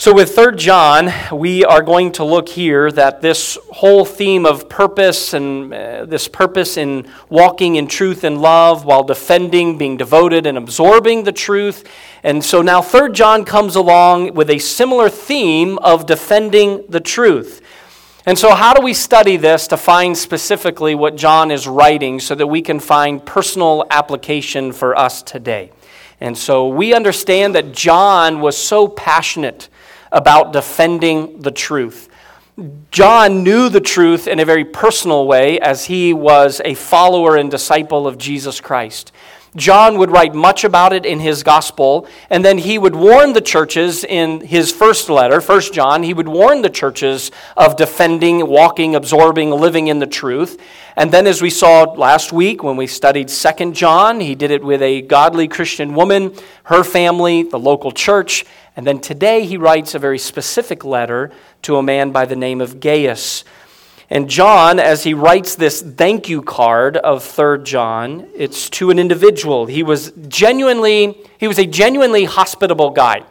So with 3 John, we are going to look here that this whole theme of purpose and this purpose in walking in truth and love while defending, being devoted, and absorbing the truth. And so now 3 John comes along with a similar theme of defending the truth. And so how do we study this to find specifically what John is writing so that we can find personal application for us today? And so we understand that John was so passionate about defending the truth. John knew the truth in a very personal way as he was a follower and disciple of Jesus Christ. John would write much about it in his gospel, and then he would warn the churches in his first letter, 1 John, he would warn the churches of defending, walking, absorbing, living in the truth. And then as we saw last week when we studied 2 John, he did it with a godly Christian woman, her family, the local church. And then today he writes a very specific letter to a man by the name of Gaius. And John, as he writes this thank you card of 3 John, it's to an individual. He was a genuinely hospitable guy.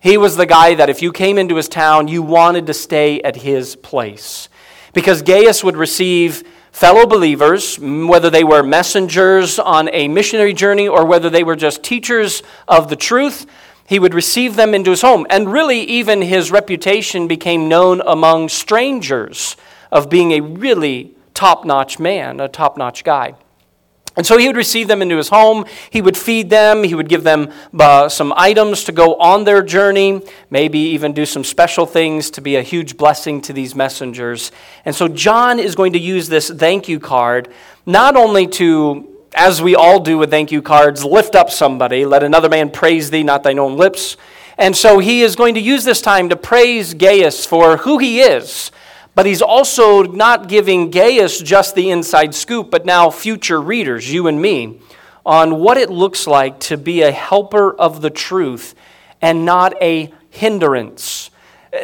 He was the guy that if you came into his town, you wanted to stay at his place. Because Gaius would receive fellow believers, whether they were messengers on a missionary journey or whether they were just teachers of the truth, he would receive them into his home. And really, even his reputation became known among strangers of being a really top-notch man, a top-notch guy. And so he would receive them into his home, he would feed them, he would give them some items to go on their journey, maybe even do some special things to be a huge blessing to these messengers. And so John is going to use this thank you card not only to, as we all do with thank you cards, lift up somebody, let another man praise thee, not thine own lips. And so he is going to use this time to praise Gaius for who he is. But he's also not giving Gaius just the inside scoop, but now future readers, you and me, on what it looks like to be a helper of the truth and not a hindrance.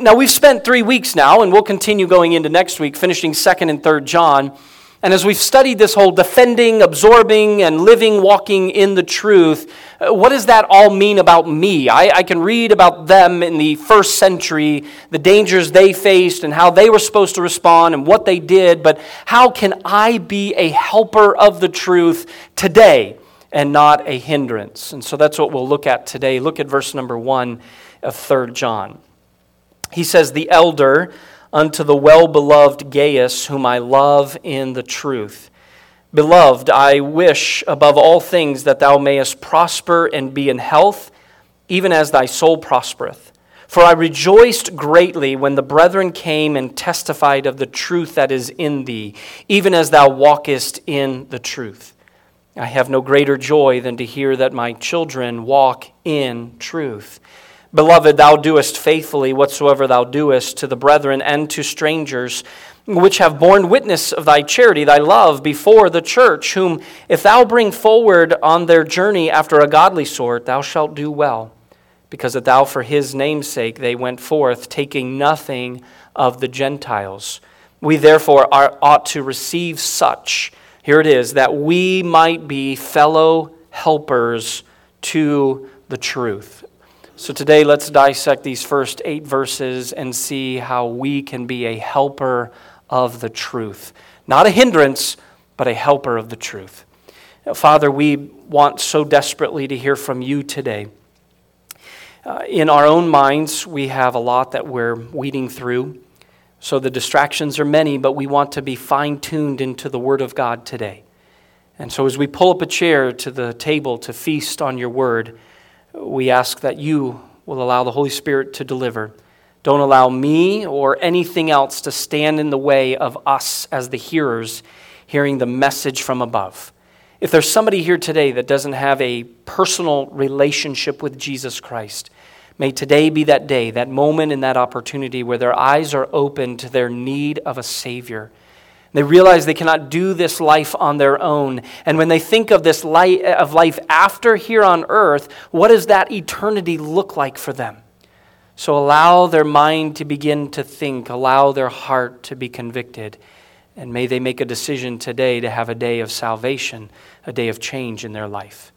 Now, we've spent 3 weeks now, and we'll continue going into next week, finishing 2 and 3 John. And as we've studied this whole defending, absorbing, and living, walking in the truth, what does that all mean about me? I can read about them in the first century, the dangers they faced and how they were supposed to respond and what they did, but how can I be a helper of the truth today and not a hindrance? And so that's what we'll look at today. Look at verse number 1 of 3 John. He says, "The elder unto the well-beloved Gaius, whom I love in the truth. Beloved, I wish above all things that thou mayest prosper and be in health, even as thy soul prospereth. For I rejoiced greatly when the brethren came and testified of the truth that is in thee, even as thou walkest in the truth. I have no greater joy than to hear that my children walk in truth. Beloved, thou doest faithfully whatsoever thou doest to the brethren and to strangers, which have borne witness of thy charity, thy love, before the church, whom if thou bring forward on their journey after a godly sort, thou shalt do well, because that thou for his name's sake they went forth, taking nothing of the Gentiles. We therefore ought to receive such," here it is, "that we might be fellow helpers to the truth." So today, let's dissect these first 8 verses and see how we can be a helper of the truth. Not a hindrance, but a helper of the truth. Now, Father, we want so desperately to hear from you today. In our own minds, we have a lot that we're weeding through. So the distractions are many, but we want to be fine-tuned into the Word of God today. And so as we pull up a chair to the table to feast on your Word, we ask that you will allow the Holy Spirit to deliver. Don't allow me or anything else to stand in the way of us as the hearers hearing the message from above. If there's somebody here today that doesn't have a personal relationship with Jesus Christ, may today be that day, that moment and that opportunity where their eyes are open to their need of a Savior. They realize they cannot do this life on their own. And when they think of this life after here on earth, what does that eternity look like for them? So allow their mind to begin to think, allow their heart to be convicted, and may they make a decision today to have a day of salvation, a day of change in their life.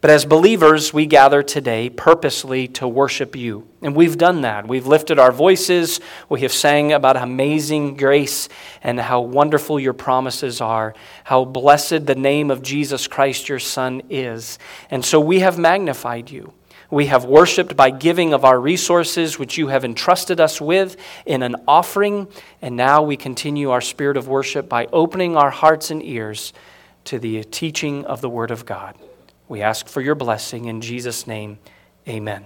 But as believers, we gather today purposely to worship you. And we've done that. We've lifted our voices. We have sang about amazing grace and how wonderful your promises are, how blessed the name of Jesus Christ, your Son, is. And so we have magnified you. We have worshiped by giving of our resources, which you have entrusted us with in an offering. And now we continue our spirit of worship by opening our hearts and ears to the teaching of the Word of God. We ask for your blessing in Jesus' name. Amen.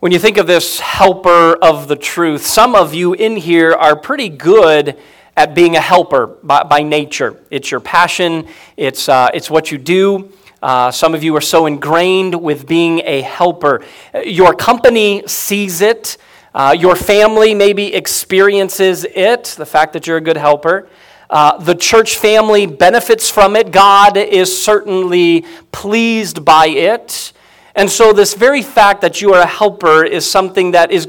When you think of this helper of the truth, some of you in here are pretty good at being a helper by nature. It's your passion. It's what you do. Some of you are so ingrained with being a helper. Your company sees it. Your family maybe experiences it, the fact that you're a good helper. The church family benefits from it. God is certainly pleased by it. And so this very fact that you are a helper is something that is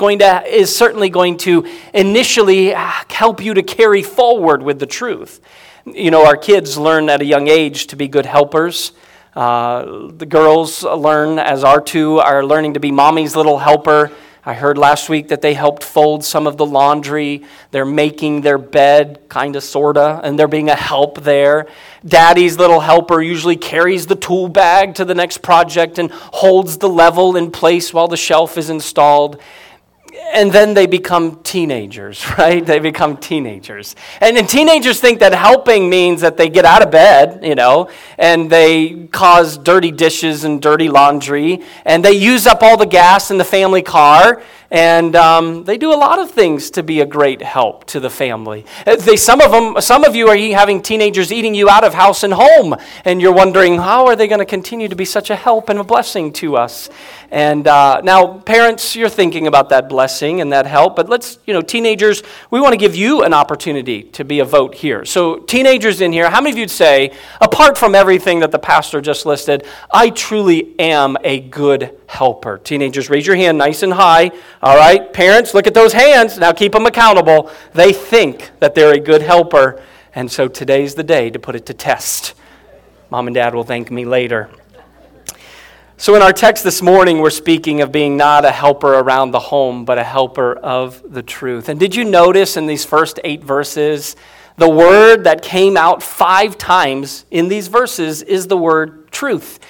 certainly going to initially help you to carry forward with the truth. You know, our kids learn at a young age to be good helpers. The girls learn, as our two are learning, to be mommy's little helper. I heard last week that they helped fold some of the laundry. They're making their bed, kind of, sort of, and they're being a help there. Daddy's little helper usually carries the tool bag to the next project and holds the level in place while the shelf is installed. And then they become teenagers, right? They become teenagers. And then teenagers think that helping means that they get out of bed, and they cause dirty dishes and dirty laundry, and they use up all the gas in the family car, and they do a lot of things to be a great help to the family. Some of you are having teenagers eating you out of house and home, and you're wondering, how are they going to continue to be such a help and a blessing to us? And now, parents, you're thinking about that blessing and that help, but teenagers, we want to give you an opportunity to be a vote here. So teenagers in here, how many of you would say, apart from everything that the pastor just listed, I truly am a good helper? Teenagers, raise your hand nice and high. All right, parents, look at those hands. Now keep them accountable. They think that they're a good helper, and so today's the day to put it to test. Mom and Dad will thank me later. So in our text this morning, we're speaking of being not a helper around the home, but a helper of the truth. And did you notice in these first 8 verses, the word that came out 5 times in these verses is the word truth?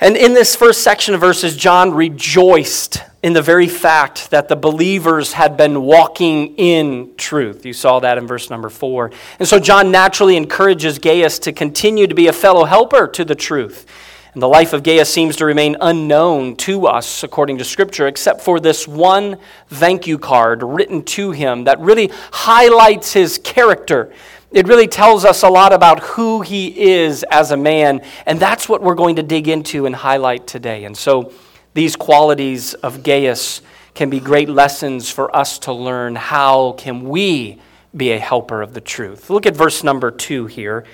And in this first section of verses, John rejoiced in the very fact that the believers had been walking in truth. You saw that in verse number 4. And so John naturally encourages Gaius to continue to be a fellow helper to the truth. And the life of Gaius seems to remain unknown to us, according to Scripture, except for this one thank you card written to him that really highlights his character. It really tells us a lot about who he is as a man, and that's what we're going to dig into and highlight today. And so these qualities of Gaius can be great lessons for us to learn. How can we be a helper of the truth? Look at verse number 2 here.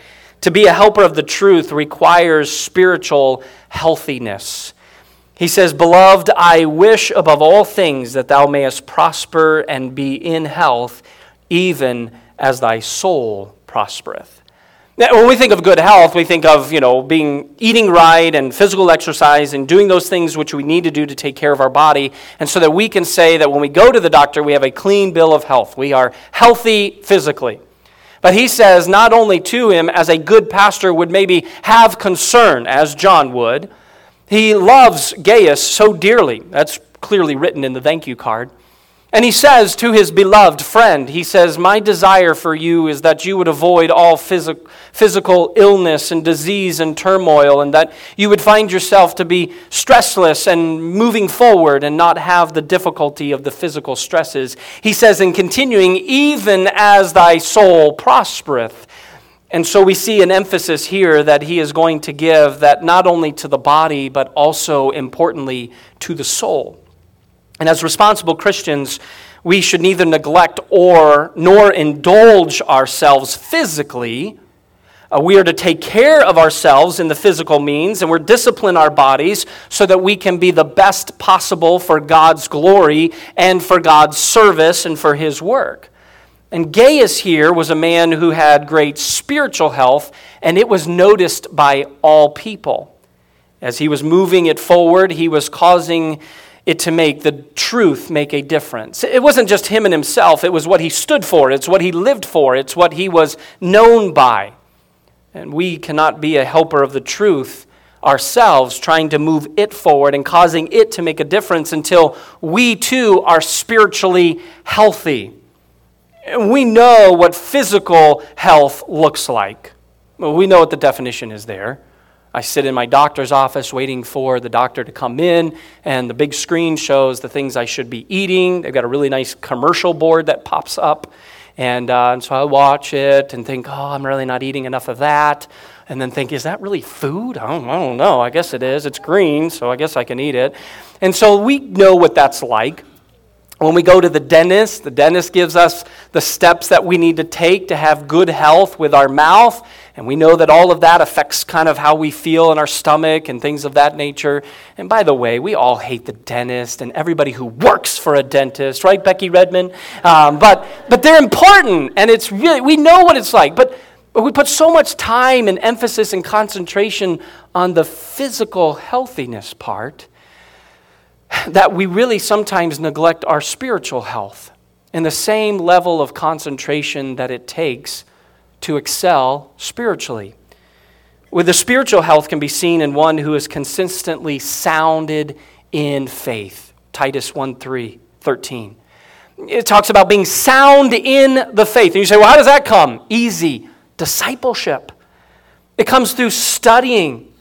To be a helper of the truth requires spiritual healthiness. He says, "Beloved, I wish above all things that thou mayest prosper and be in health, even as thy soul prospereth." Now, when we think of good health, we think of, eating right and physical exercise and doing those things which we need to do to take care of our body, and so that we can say that when we go to the doctor, we have a clean bill of health. We are healthy physically. But he says not only to him, as a good pastor would maybe have concern, as John would, he loves Gaius so dearly. That's clearly written in the thank you card. And he says to his beloved friend, he says, my desire for you is that you would avoid all physical illness and disease and turmoil, and that you would find yourself to be stressless and moving forward and not have the difficulty of the physical stresses. He says, in continuing, even as thy soul prospereth. And so we see an emphasis here that he is going to give that not only to the body, but also, importantly, to the soul. And as responsible Christians, we should neither neglect nor indulge ourselves physically. We are to take care of ourselves in the physical means, and we're to discipline our bodies so that we can be the best possible for God's glory and for God's service and for His work. And Gaius here was a man who had great spiritual health, and it was noticed by all people. As he was moving it forward, he was causing it to make the truth make a difference. It wasn't just him and himself. It was what he stood for. It's what he lived for. It's what he was known by. And we cannot be a helper of the truth ourselves, trying to move it forward and causing it to make a difference until we too are spiritually healthy. And we know what physical health looks like. Well, we know what the definition is there. I sit in my doctor's office waiting for the doctor to come in, and the big screen shows the things I should be eating. They've got a really nice commercial board that pops up, and so I watch it and think, oh, I'm really not eating enough of that, and then think, is that really food? I don't know. I guess it is. It's green, so I guess I can eat it. And so we know what that's like. When we go to the dentist gives us the steps that we need to take to have good health with our mouth, and we know that all of that affects kind of how we feel in our stomach and things of that nature. And by the way, we all hate the dentist and everybody who works for a dentist, right, Becky Redman? But they're important, and it's really, we know what it's like. But we put so much time and emphasis and concentration on the physical healthiness part that we really sometimes neglect our spiritual health and the same level of concentration that it takes to excel spiritually. With the spiritual health can be seen in one who is consistently sounded in faith. Titus 1:13. It talks about being sound in the faith. And you say, well, how does that come? Easy. Discipleship. It comes through studying,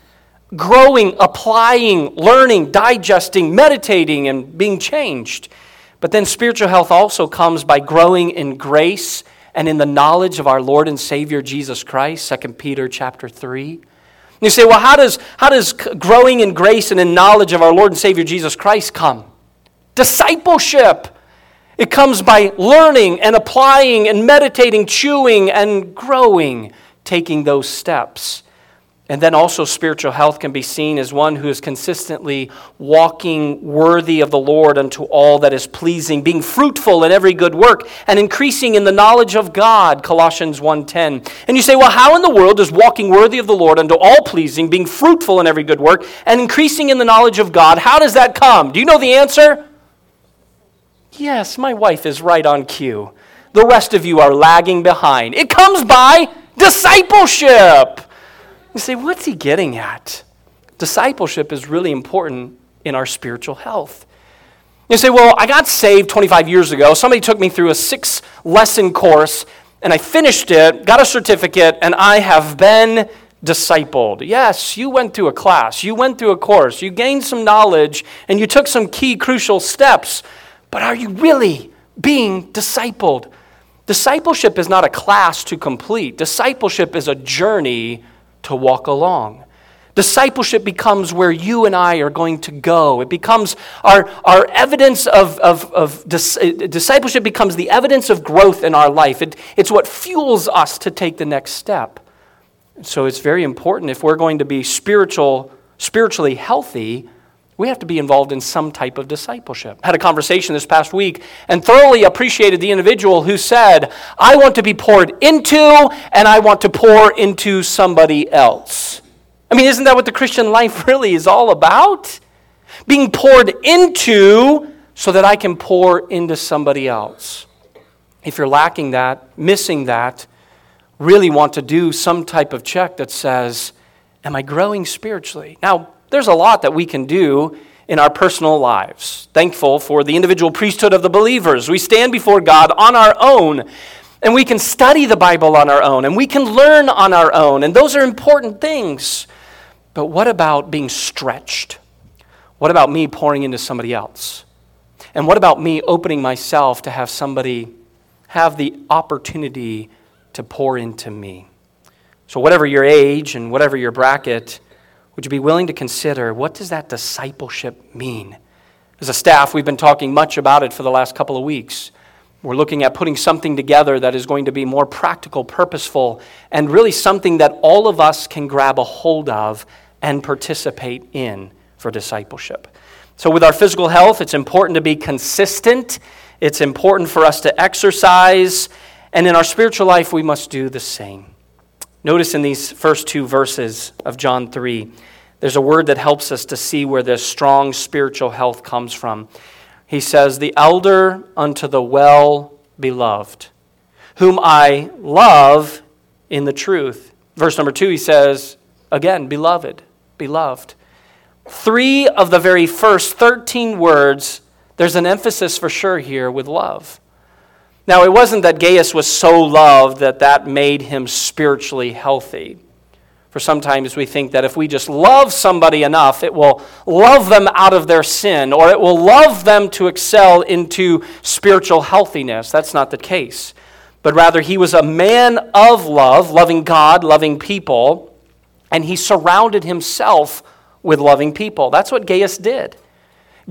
growing, applying, learning, digesting, meditating, and being changed. But then spiritual health also comes by growing in grace and in the knowledge of our Lord and Savior Jesus Christ, 2 Peter chapter 3. And you say, well, how does growing in grace and in knowledge of our Lord and Savior Jesus Christ come? Discipleship. It comes by learning and applying and meditating, chewing and growing, taking those steps. And then also spiritual health can be seen as one who is consistently walking worthy of the Lord unto all that is pleasing, being fruitful in every good work, and increasing in the knowledge of God, Colossians 1:10. And you say, well, how in the world is walking worthy of the Lord unto all pleasing, being fruitful in every good work, and increasing in the knowledge of God, how does that come? Do you know the answer? Yes, my wife is right on cue. The rest of you are lagging behind. It comes by discipleship. You say, what's he getting at? Discipleship is really important in our spiritual health. You say, well, I got saved 25 years ago. Somebody took me through a 6-lesson course, and I finished it, got a certificate, and I have been discipled. Yes, you went through a class. You went through a course. You gained some knowledge, and you took some key, crucial steps. But are you really being discipled? Discipleship is not a class to complete. Discipleship is a journey to walk along. Discipleship becomes where you and I are going to go. It becomes our evidence discipleship becomes the evidence of growth in our life. It's what fuels us to take the next step. So it's very important if we're going to be spiritually healthy, we have to be involved in some type of discipleship. I had a conversation this past week and thoroughly appreciated the individual who said, I want to be poured into and I want to pour into somebody else. I mean, isn't that what the Christian life really is all about? Being poured into so that I can pour into somebody else. If you're lacking that, missing that, really want to do some type of check that says, am I growing spiritually? Now, there's a lot that we can do in our personal lives. Thankful for the individual priesthood of the believers. We stand before God on our own, and we can study the Bible on our own, and we can learn on our own, and those are important things. But what about being stretched? What about me pouring into somebody else? And what about me opening myself to have somebody have the opportunity to pour into me? So whatever your age and whatever your bracket, would you be willing to consider, what does that discipleship mean? As a staff, we've been talking much about it for the last couple of weeks. We're looking at putting something together that is going to be more practical, purposeful, and really something that all of us can grab a hold of and participate in for discipleship. So with our physical health, it's important to be consistent. It's important for us to exercise. And in our spiritual life, we must do the same. Notice in these first two verses of John 3 There's a word that helps us to see where this strong spiritual health comes from. He says, the elder unto the well-beloved, whom I love in the truth. Verse number 2, he says, again, beloved, beloved. Three of the very first 13 words, there's an emphasis for sure here with love. Now, it wasn't that Gaius was so loved that that made him spiritually healthy. For sometimes we think that if we just love somebody enough, it will love them out of their sin, or it will love them to excel into spiritual healthiness. That's not the case. But rather, he was a man of love, loving God, loving people, and he surrounded himself with loving people. That's what Gaius did.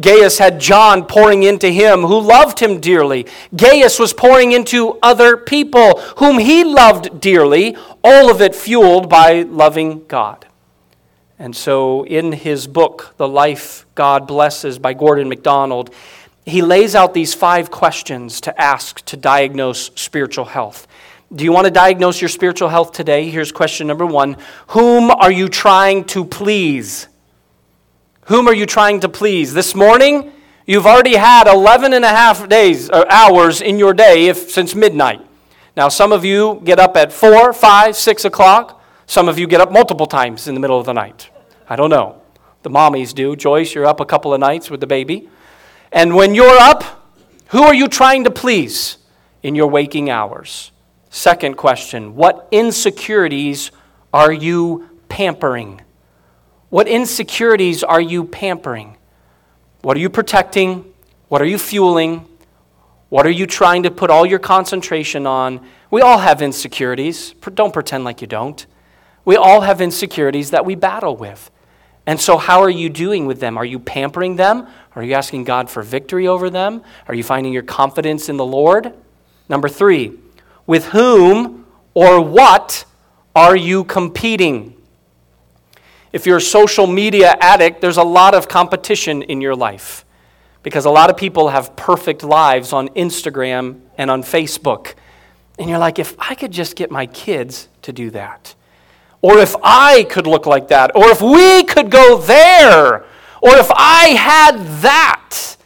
Gaius had John pouring into him who loved him dearly. Gaius was pouring into other people whom he loved dearly, all of it fueled by loving God. And so in his book, The Life God Blesses by Gordon MacDonald, he lays out these 5 questions to ask to diagnose spiritual health. Do you want to diagnose your spiritual health today? Here's question number 1. Whom are you trying to please? Whom are you trying to please? This morning, you've already had 11 and a half days or hours in your day since midnight. Now, some of you get up at 4, 5, 6 o'clock. Some of you get up multiple times in the middle of the night. I don't know. The mommies do. Joyce, you're up a couple of nights with the baby. And when you're up, who are you trying to please in your waking hours? Second question, what insecurities are you pampering? What insecurities are you pampering? What are you protecting? What are you fueling? What are you trying to put all your concentration on? We all have insecurities. Don't pretend like you don't. We all have insecurities that we battle with. And so how are you doing with them? Are you pampering them? Are you asking God for victory over them? Are you finding your confidence in the Lord? Number 3, with whom or what are you competing? If you're a social media addict, there's a lot of competition in your life because a lot of people have perfect lives on Instagram and on Facebook. And you're like, if I could just get my kids to do that, or if I could look like that, or if we could go there, or if I had that.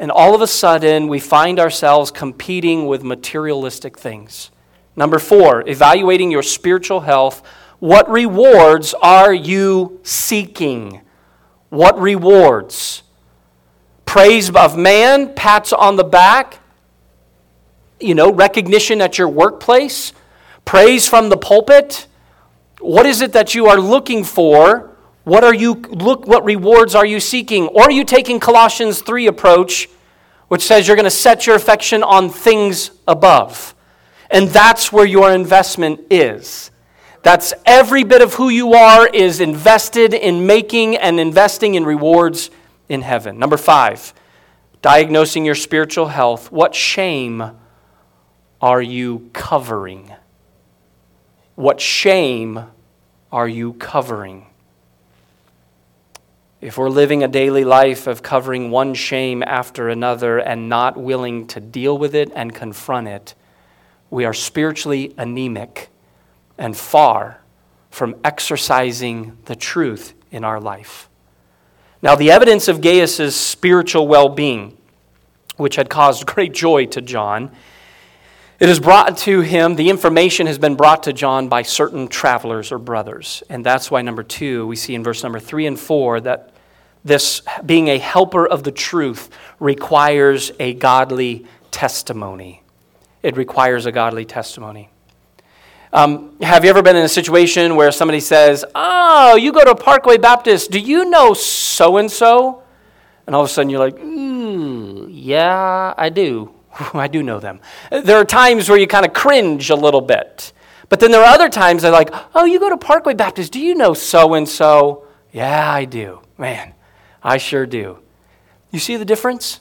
And all of a sudden, we find ourselves competing with materialistic things. Number 4, evaluating your spiritual health. What rewards are you seeking? What rewards? Praise of man, pats on the back, recognition at your workplace, praise from the pulpit. What is it that you are looking for? What rewards are you seeking? Or are you taking Colossians 3 approach, which says you're going to set your affection on things above? And that's where your investment is. That's every bit of who you are is invested in making and investing in rewards in heaven. Number 5, diagnosing your spiritual health. What shame are you covering? What shame are you covering? If we're living a daily life of covering one shame after another and not willing to deal with it and confront it, we are spiritually anemic and far from exercising the truth in our life. Now, the evidence of Gaius' spiritual well-being, which had caused great joy to John, the information has been brought to John by certain travelers or brothers. And that's why, number 2, we see in verse number 3 and 4 that this being a helper of the truth requires a godly testimony. It requires a godly testimony. Have you ever been in a situation where somebody says, oh, you go to Parkway Baptist, do you know so-and-so? And all of a sudden you're like, yeah, I do. I do know them. There are times where you kind of cringe a little bit. But then there are other times they're like, oh, you go to Parkway Baptist, do you know so-and-so? Yeah, I do. Man, I sure do. You see the difference?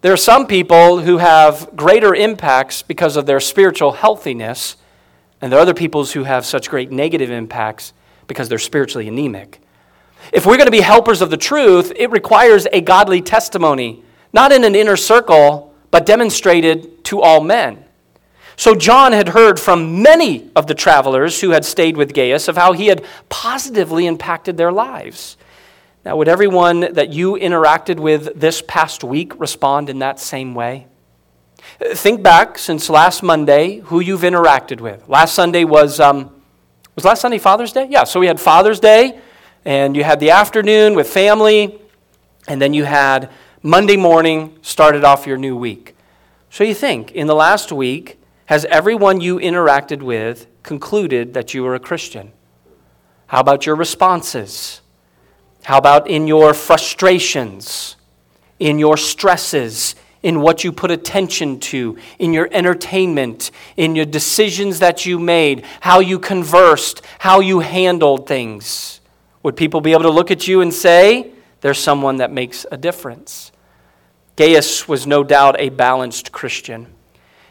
There are some people who have greater impacts because of their spiritual healthiness, and there are other people who have such great negative impacts because they're spiritually anemic. If we're going to be helpers of the truth, it requires a godly testimony, not in an inner circle, but demonstrated to all men. So John had heard from many of the travelers who had stayed with Gaius of how he had positively impacted their lives. Now, would everyone that you interacted with this past week respond in that same way? Think back since last Monday who you've interacted with. Last Sunday was last Sunday Father's Day? Yeah, so we had Father's Day, and you had the afternoon with family, and then you had Monday morning, started off your new week. So you think, in the last week, has everyone you interacted with concluded that you were a Christian? How about your responses? How about in your frustrations, in your stresses, in what you put attention to, in your entertainment, in your decisions that you made, how you conversed, how you handled things? Would people be able to look at you and say, there's someone that makes a difference? Gaius was no doubt a balanced Christian.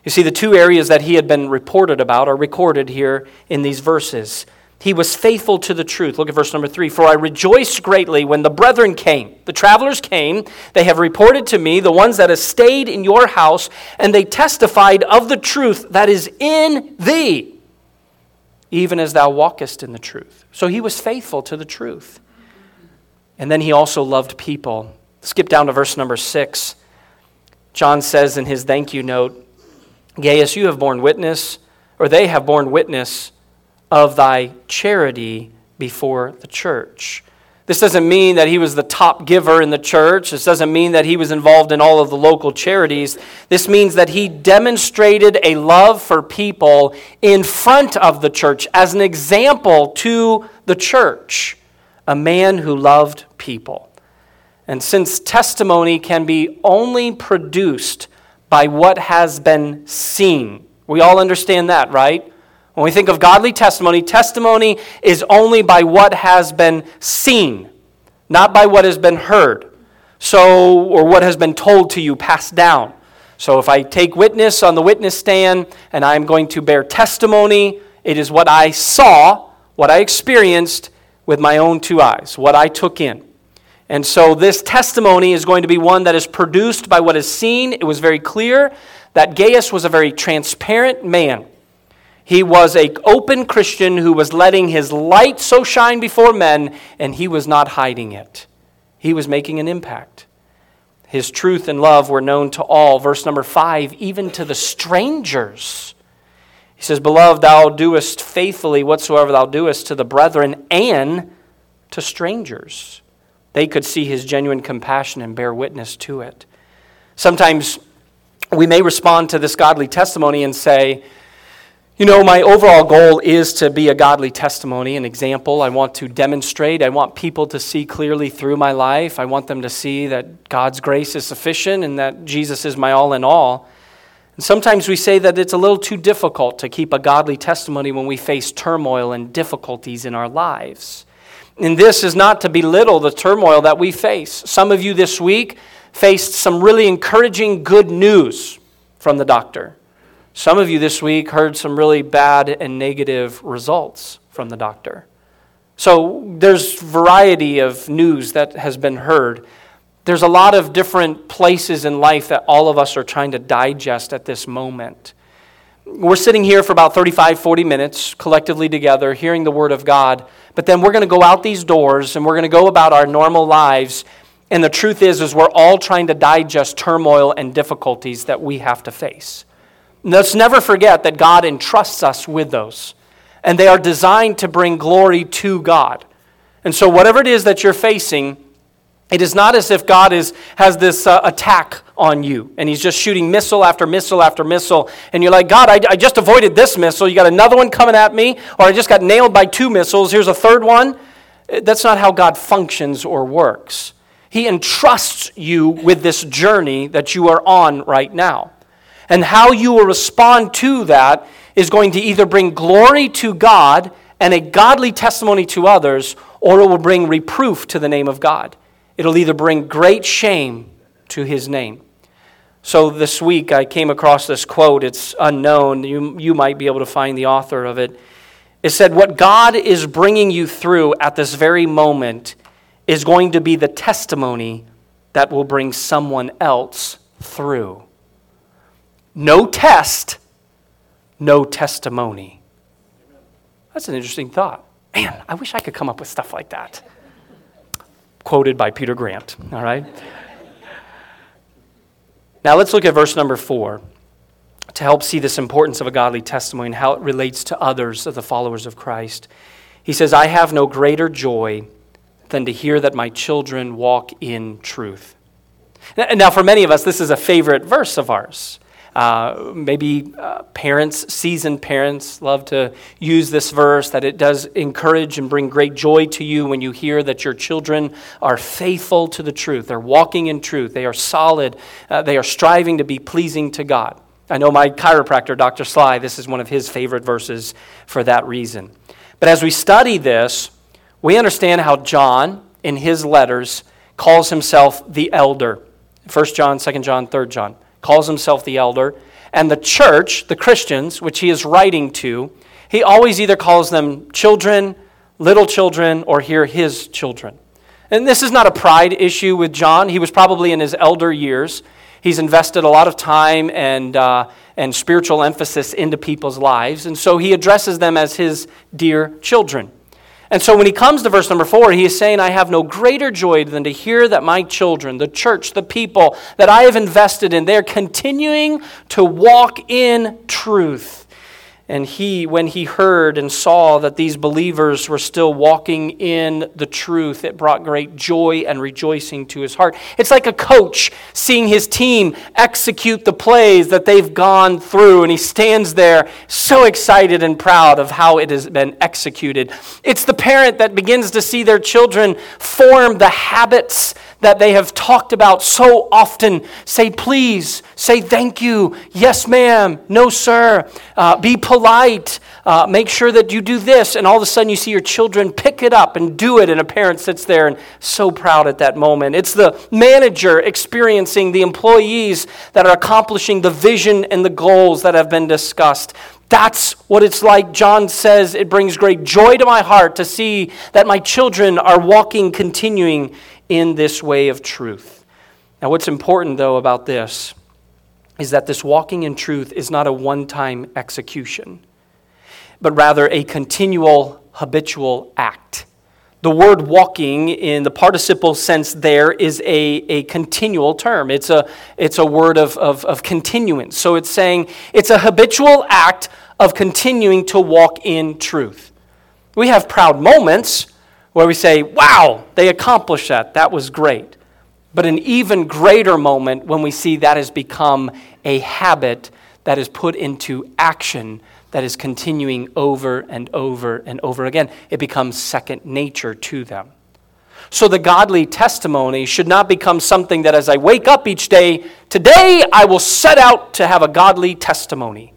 You see, the two areas that he had been reported about are recorded here in these verses. He was faithful to the truth. Look at verse number 3. For I rejoiced greatly when the brethren came. The travelers came. They have reported to me, the ones that have stayed in your house, and they testified of the truth that is in thee, even as thou walkest in the truth. So he was faithful to the truth. And then he also loved people. Skip down to verse number 6. John says in his thank you note, Gaius, you have borne witness, or they have borne witness of thy charity before the church. This doesn't mean that he was the top giver in the church. This doesn't mean that he was involved in all of the local charities. This means that he demonstrated a love for people in front of the church as an example to the church, a man who loved people. And since testimony can be only produced by what has been seen, we all understand that, right? When we think of godly testimony, testimony is only by what has been seen, not by what has been heard, or what has been told to you, passed down. So if I take witness on the witness stand and I'm going to bear testimony, it is what I saw, what I experienced with my own two eyes, what I took in. And so this testimony is going to be one that is produced by what is seen. It was very clear that Gaius was a very transparent man. He was an open Christian who was letting his light so shine before men, and he was not hiding it. He was making an impact. His truth and love were known to all. Verse number 5, even to the strangers. He says, Beloved, thou doest faithfully whatsoever thou doest to the brethren and to strangers. They could see his genuine compassion and bear witness to it. Sometimes we may respond to this godly testimony and say, you know, my overall goal is to be a godly testimony, an example. I want to demonstrate. I want people to see clearly through my life. I want them to see that God's grace is sufficient and that Jesus is my all in all. And sometimes we say that it's a little too difficult to keep a godly testimony when we face turmoil and difficulties in our lives. And this is not to belittle the turmoil that we face. Some of you this week faced some really encouraging good news from the doctor. Some of you this week heard some really bad and negative results from the doctor. So there's variety of news that has been heard. There's a lot of different places in life that all of us are trying to digest at this moment. We're sitting here for about 35, 40 minutes collectively together, hearing the Word of God, but then we're going to go out these doors and we're going to go about our normal lives, and the truth is we're all trying to digest turmoil and difficulties that we have to face. Let's never forget that God entrusts us with those, and they are designed to bring glory to God. And so whatever it is that you're facing, it is not as if God has this attack on you, and he's just shooting missile after missile after missile, and you're like, God, I just avoided this missile. You got another one coming at me, or I just got nailed by two missiles. Here's a third one. That's not how God functions or works. He entrusts you with this journey that you are on right now. And how you will respond to that is going to either bring glory to God and a godly testimony to others, or it will bring reproof to the name of God. It'll either bring great shame to his name. So this week I came across this quote. It's unknown. You might be able to find the author of it. It said, what God is bringing you through at this very moment is going to be the testimony that will bring someone else through. No test, no testimony. That's an interesting thought. Man, I wish I could come up with stuff like that. Quoted by Peter Grant, all right? Now let's look at verse number 4 to help see this importance of a godly testimony and how it relates to others of the followers of Christ. He says, I have no greater joy than to hear that my children walk in truth. Now, for many of us, this is a favorite verse of ours. Maybe parents, seasoned parents, love to use this verse, that it does encourage and bring great joy to you when you hear that your children are faithful to the truth. They're walking in truth. They are solid. They are striving to be pleasing to God. I know my chiropractor, Dr. Sly, this is one of his favorite verses for that reason. But as we study this, we understand how John, in his letters, calls himself the elder. 1 John, 2 John, 3 John. Calls himself the elder. And the church, the Christians, which he is writing to, he always either calls them children, little children, or here, his children. And this is not a pride issue with John. He was probably in his elder years. He's invested a lot of time and spiritual emphasis into people's lives. And so he addresses them as his dear children. And so when he comes to verse number 4, he is saying, I have no greater joy than to hear that my children, the church, the people that I have invested in, they're continuing to walk in truth. And he, when he heard and saw that these believers were still walking in the truth, it brought great joy and rejoicing to his heart. It's like a coach seeing his team execute the plays that they've gone through, and he stands there so excited and proud of how it has been executed. It's the parent that begins to see their children form the habits that they have talked about so often. Say please, say thank you, yes ma'am, no sir, be polite, make sure that you do this, and all of a sudden you see your children pick it up and do it, and a parent sits there and so proud at that moment. It's the manager experiencing the employees that are accomplishing the vision and the goals that have been discussed. That's what it's like. John says, it brings great joy to my heart to see that my children are walking, continuing in this way of truth. Now, what's important, though, about this is that this walking in truth is not a one-time execution, but rather a continual, habitual act. The word walking in the participle sense there is a continual term. It's a word of continuance. So it's saying it's a habitual act of continuing to walk in truth. We have proud moments where we say, wow, they accomplished that. That was great. But an even greater moment when we see that has become a habit that is put into action, that is continuing over and over and over again. It becomes second nature to them. So the godly testimony should not become something that as I wake up each day, today I will set out to have a godly testimony.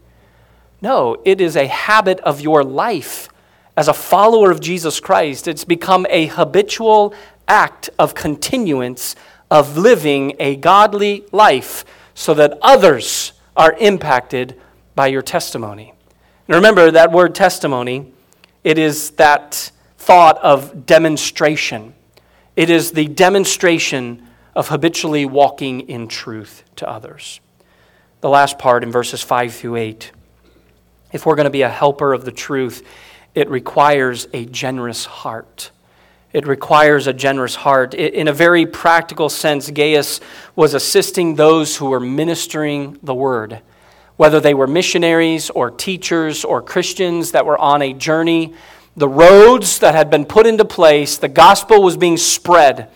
No, it is a habit of your life. As a follower of Jesus Christ, it's become a habitual act of continuance of living a godly life so that others are impacted by your testimony. And remember that word testimony, it is that thought of demonstration. It is the demonstration of habitually walking in truth to others. The last part in verses 5-8, if we're going to be a helper of the truth, it requires a generous heart. It requires a generous heart. In a very practical sense, Gaius was assisting those who were ministering the word. Whether they were missionaries or teachers or Christians that were on a journey, the roads that had been put into place, the gospel was being spread,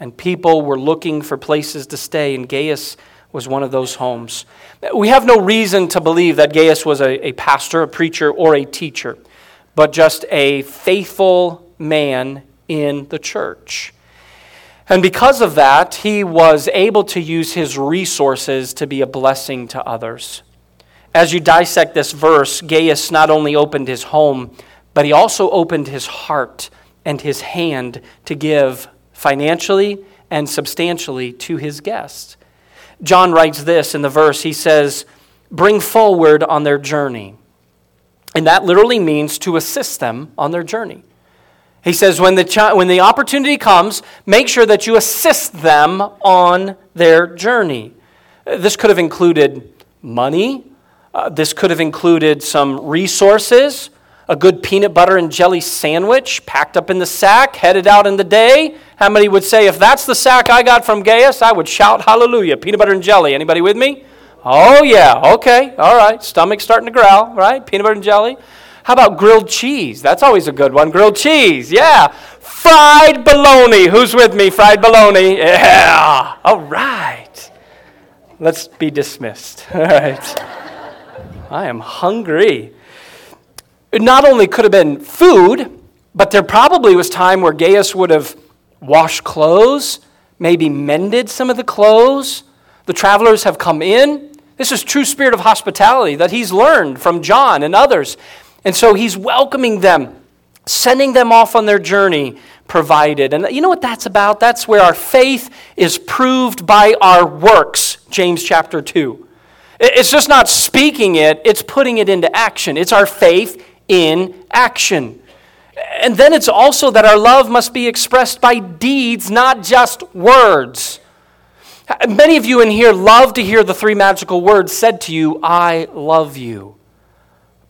and people were looking for places to stay, and Gaius was one of those homes. We have no reason to believe that Gaius was a pastor, a preacher, or a teacher, but just a faithful man in the church. And because of that, he was able to use his resources to be a blessing to others. As you dissect this verse, Gaius not only opened his home, but he also opened his heart and his hand to give financially and substantially to his guests. John writes this in the verse, he says, bring forward on their journey. And that literally means to assist them on their journey. He says, when the opportunity comes, make sure that you assist them on their journey. This could have included money, This could have included some resources, a good peanut butter and jelly sandwich packed up in the sack, headed out in the day. How many would say, if that's the sack I got from Gaius, I would shout hallelujah, peanut butter and jelly. Anybody with me? Oh, yeah, okay, all right. Stomach starting to growl, right? Peanut butter and jelly. How about grilled cheese? That's always a good one. Grilled cheese, yeah. Fried bologna. Who's with me? Fried bologna. Yeah. All right. Let's be dismissed. All right. I am hungry. It not only could have been food, but there probably was time where Gaius would have washed clothes, maybe mended some of the clothes. The travelers have come in. This is true spirit of hospitality that he's learned from John and others. And so he's welcoming them, sending them off on their journey, provided. And you know what that's about? That's where our faith is proved by our works, James chapter 2. It's just not speaking it, it's putting it into action. It's our faith in action. And then it's also that our love must be expressed by deeds, not just words. Many of you in here love to hear the three magical words said to you, I love you.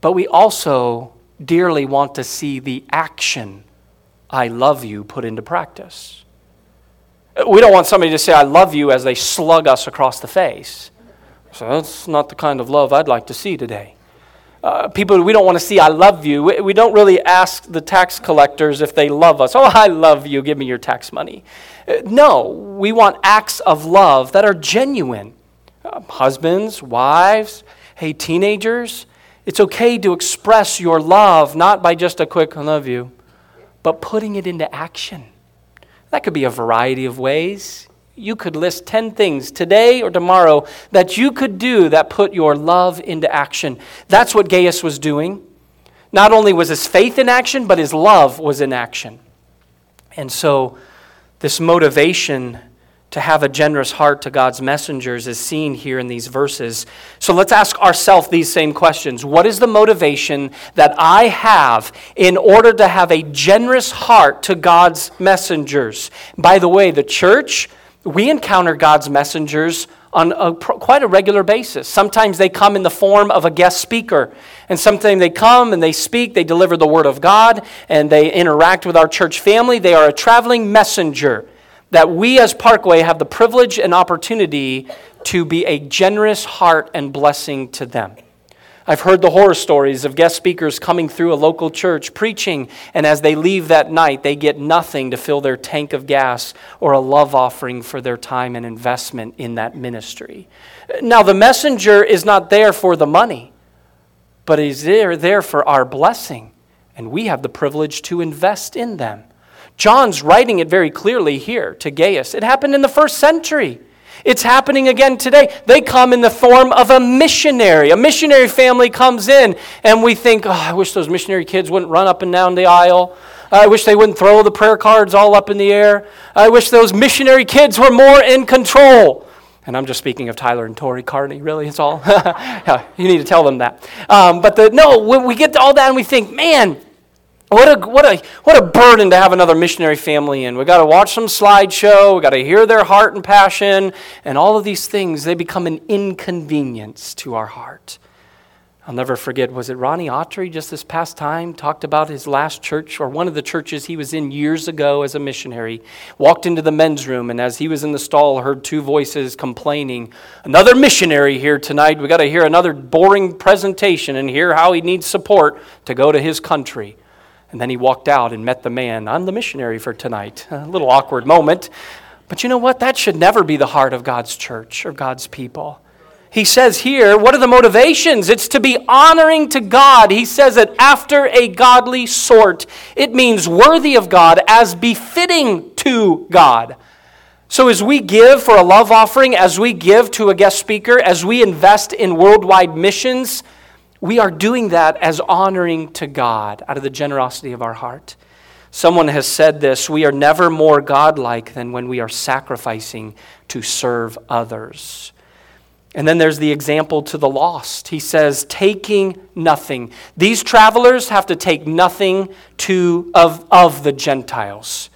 But we also dearly want to see the action, I love you, put into practice. We don't want somebody to say, I love you, as they slug us across the face. So that's not the kind of love I'd like to see today. People, we don't want to see, I love you. We don't really ask the tax collectors if they love us. Oh, I love you, give me your tax money. No, we want acts of love that are genuine. Husbands, wives, hey, teenagers, it's okay to express your love, not by just a quick, I love you, but putting it into action. That could be a variety of ways. You could list 10 things today or tomorrow that you could do that put your love into action. That's what Gaius was doing. Not only was his faith in action, but his love was in action. And so this motivation to have a generous heart to God's messengers is seen here in these verses. So let's ask ourselves these same questions. What is the motivation that I have in order to have a generous heart to God's messengers? By the way, the church, we encounter God's messengers on quite a regular basis. Sometimes they come in the form of a guest speaker. And sometimes they come and they speak, they deliver the word of God, and they interact with our church family. They are a traveling messenger that we as Parkway have the privilege and opportunity to be a generous heart and blessing to them. I've heard the horror stories of guest speakers coming through a local church preaching, and as they leave that night, they get nothing to fill their tank of gas or a love offering for their time and investment in that ministry. Now, the messenger is not there for the money, but is there for our blessing, and we have the privilege to invest in them. John's writing it very clearly here to Gaius. It happened in the first century. It's happening again today. They come in the form of a missionary. A missionary family comes in, and we think, oh, I wish those missionary kids wouldn't run up and down the aisle. I wish they wouldn't throw the prayer cards all up in the air. I wish those missionary kids were more in control. And I'm just speaking of Tyler and Tori Carney, really, it's all. You need to tell them that. When we get to all that, and we think, man, what a burden to have another missionary family in. We've got to watch some slideshow. We've got to hear their heart and passion. And all of these things, they become an inconvenience to our heart. I'll never forget, was it Ronnie Autry just this past time talked about his last church or one of the churches he was in years ago as a missionary, walked into the men's room, and as he was in the stall, heard two voices complaining, another missionary here tonight. We've got to hear another boring presentation and hear how he needs support to go to his country. And then he walked out and met the man. I'm the missionary for tonight. A little awkward moment. But you know what? That should never be the heart of God's church or God's people. He says here, what are the motivations? It's to be honoring to God. He says it after a godly sort. It means worthy of God as befitting to God. So as we give for a love offering, as we give to a guest speaker, as we invest in worldwide missions, we are doing that as honoring to God out of the generosity of our heart. Someone has said this, we are never more godlike than when we are sacrificing to serve others. And then there's the example to the lost. He says, taking nothing. These travelers have to take nothing of the Gentiles.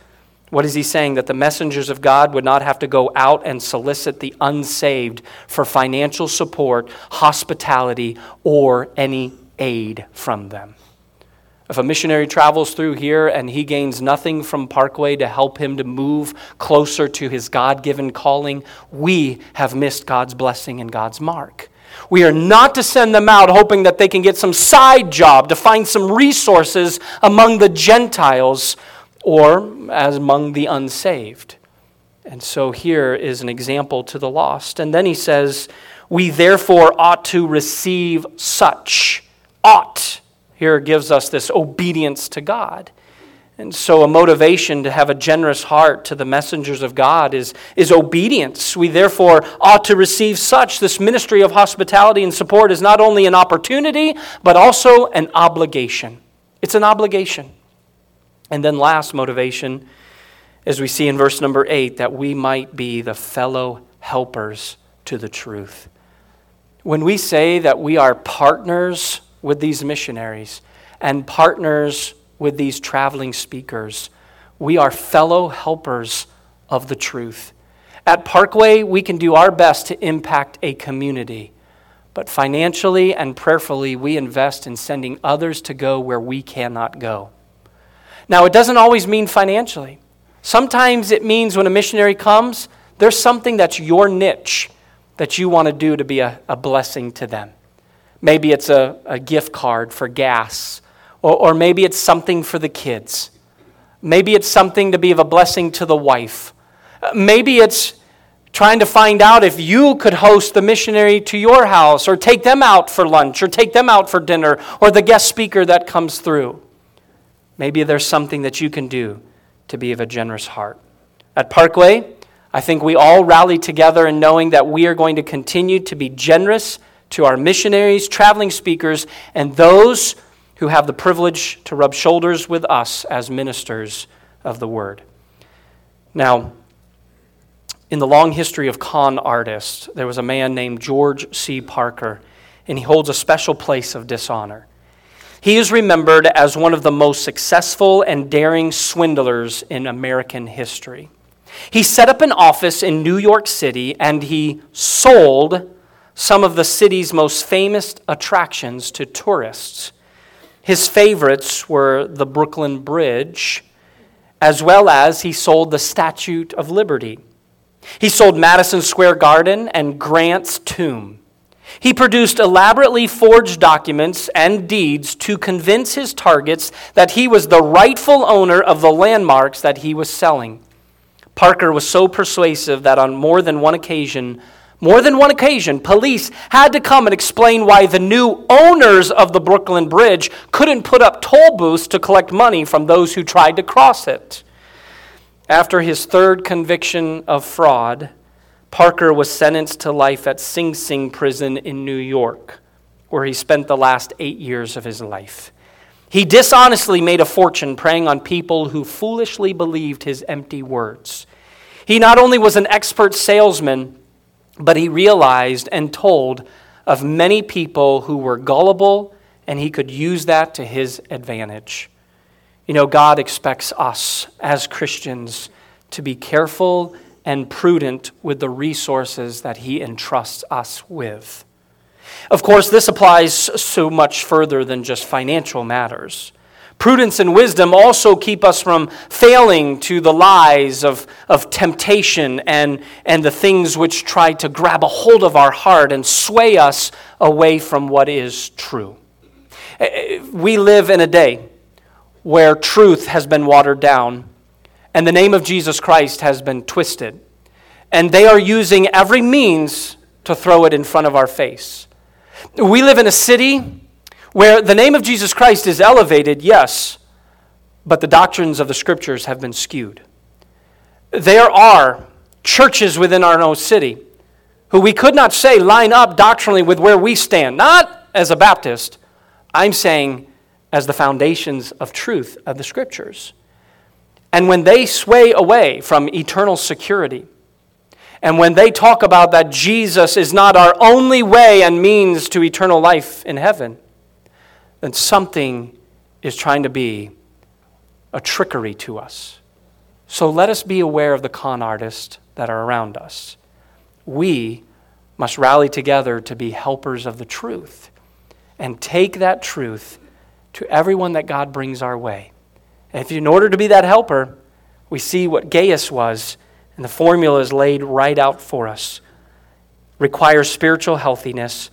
What is he saying? That the messengers of God would not have to go out and solicit the unsaved for financial support, hospitality, or any aid from them. If a missionary travels through here and he gains nothing from Parkway to help him to move closer to his God-given calling, we have missed God's blessing and God's mark. We are not to send them out hoping that they can get some side job to find some resources among the Gentiles or as among the unsaved. And so here is an example to the lost. And then he says, we therefore ought to receive such. Ought. Here gives us this obedience to God. And so a motivation to have a generous heart to the messengers of God is obedience. We therefore ought to receive such. This ministry of hospitality and support is not only an opportunity, but also an obligation. It's an obligation. And then last motivation, as we see in verse number 8, that we might be the fellow helpers to the truth. When we say that we are partners with these missionaries and partners with these traveling speakers, we are fellow helpers of the truth. At Parkway, we can do our best to impact a community, but financially and prayerfully, we invest in sending others to go where we cannot go. Now, it doesn't always mean financially. Sometimes it means when a missionary comes, there's something that's your niche that you want to do to be a blessing to them. Maybe it's a gift card for gas, or maybe it's something for the kids. Maybe it's something to be of a blessing to the wife. Maybe it's trying to find out if you could host the missionary to your house, or take them out for lunch, or take them out for dinner, or the guest speaker that comes through. Maybe there's something that you can do to be of a generous heart. At Parkway, I think we all rally together in knowing that we are going to continue to be generous to our missionaries, traveling speakers, and those who have the privilege to rub shoulders with us as ministers of the word. Now, in the long history of con artists, there was a man named George C. Parker, and he holds a special place of dishonor. He is remembered as one of the most successful and daring swindlers in American history. He set up an office in New York City, and he sold some of the city's most famous attractions to tourists. His favorites were the Brooklyn Bridge, as well as he sold the Statue of Liberty. He sold Madison Square Garden and Grant's Tomb. He produced elaborately forged documents and deeds to convince his targets that he was the rightful owner of the landmarks that he was selling. Parker was so persuasive that on more than one occasion, police had to come and explain why the new owners of the Brooklyn Bridge couldn't put up toll booths to collect money from those who tried to cross it. After his third conviction of fraud, Parker was sentenced to life at Sing Sing Prison in New York, where he spent the last 8 years of his life. He dishonestly made a fortune preying on people who foolishly believed his empty words. He not only was an expert salesman, but he realized and told of many people who were gullible, and he could use that to his advantage. You know, God expects us as Christians to be careful and prudent with the resources that he entrusts us with. Of course, this applies so much further than just financial matters. Prudence and wisdom also keep us from failing to the lies of temptation and the things which try to grab a hold of our heart and sway us away from what is true. We live in a day where truth has been watered down and the name of Jesus Christ has been twisted, and they are using every means to throw it in front of our face. We live in a city where the name of Jesus Christ is elevated, yes, but the doctrines of the Scriptures have been skewed. There are churches within our own city who we could not say line up doctrinally with where we stand, not as a Baptist, I'm saying as the foundations of truth of the Scriptures. And when they sway away from eternal security, and when they talk about that Jesus is not our only way and means to eternal life in heaven, then something is trying to be a trickery to us. So let us be aware of the con artists that are around us. We must rally together to be helpers of the truth and take that truth to everyone that God brings our way. And if in order to be that helper, we see what Gaius was, and the formula is laid right out for us. Requires spiritual healthiness,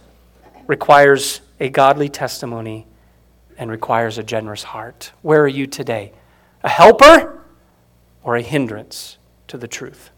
requires a godly testimony, and requires a generous heart. Where are you today? A helper or a hindrance to the truth?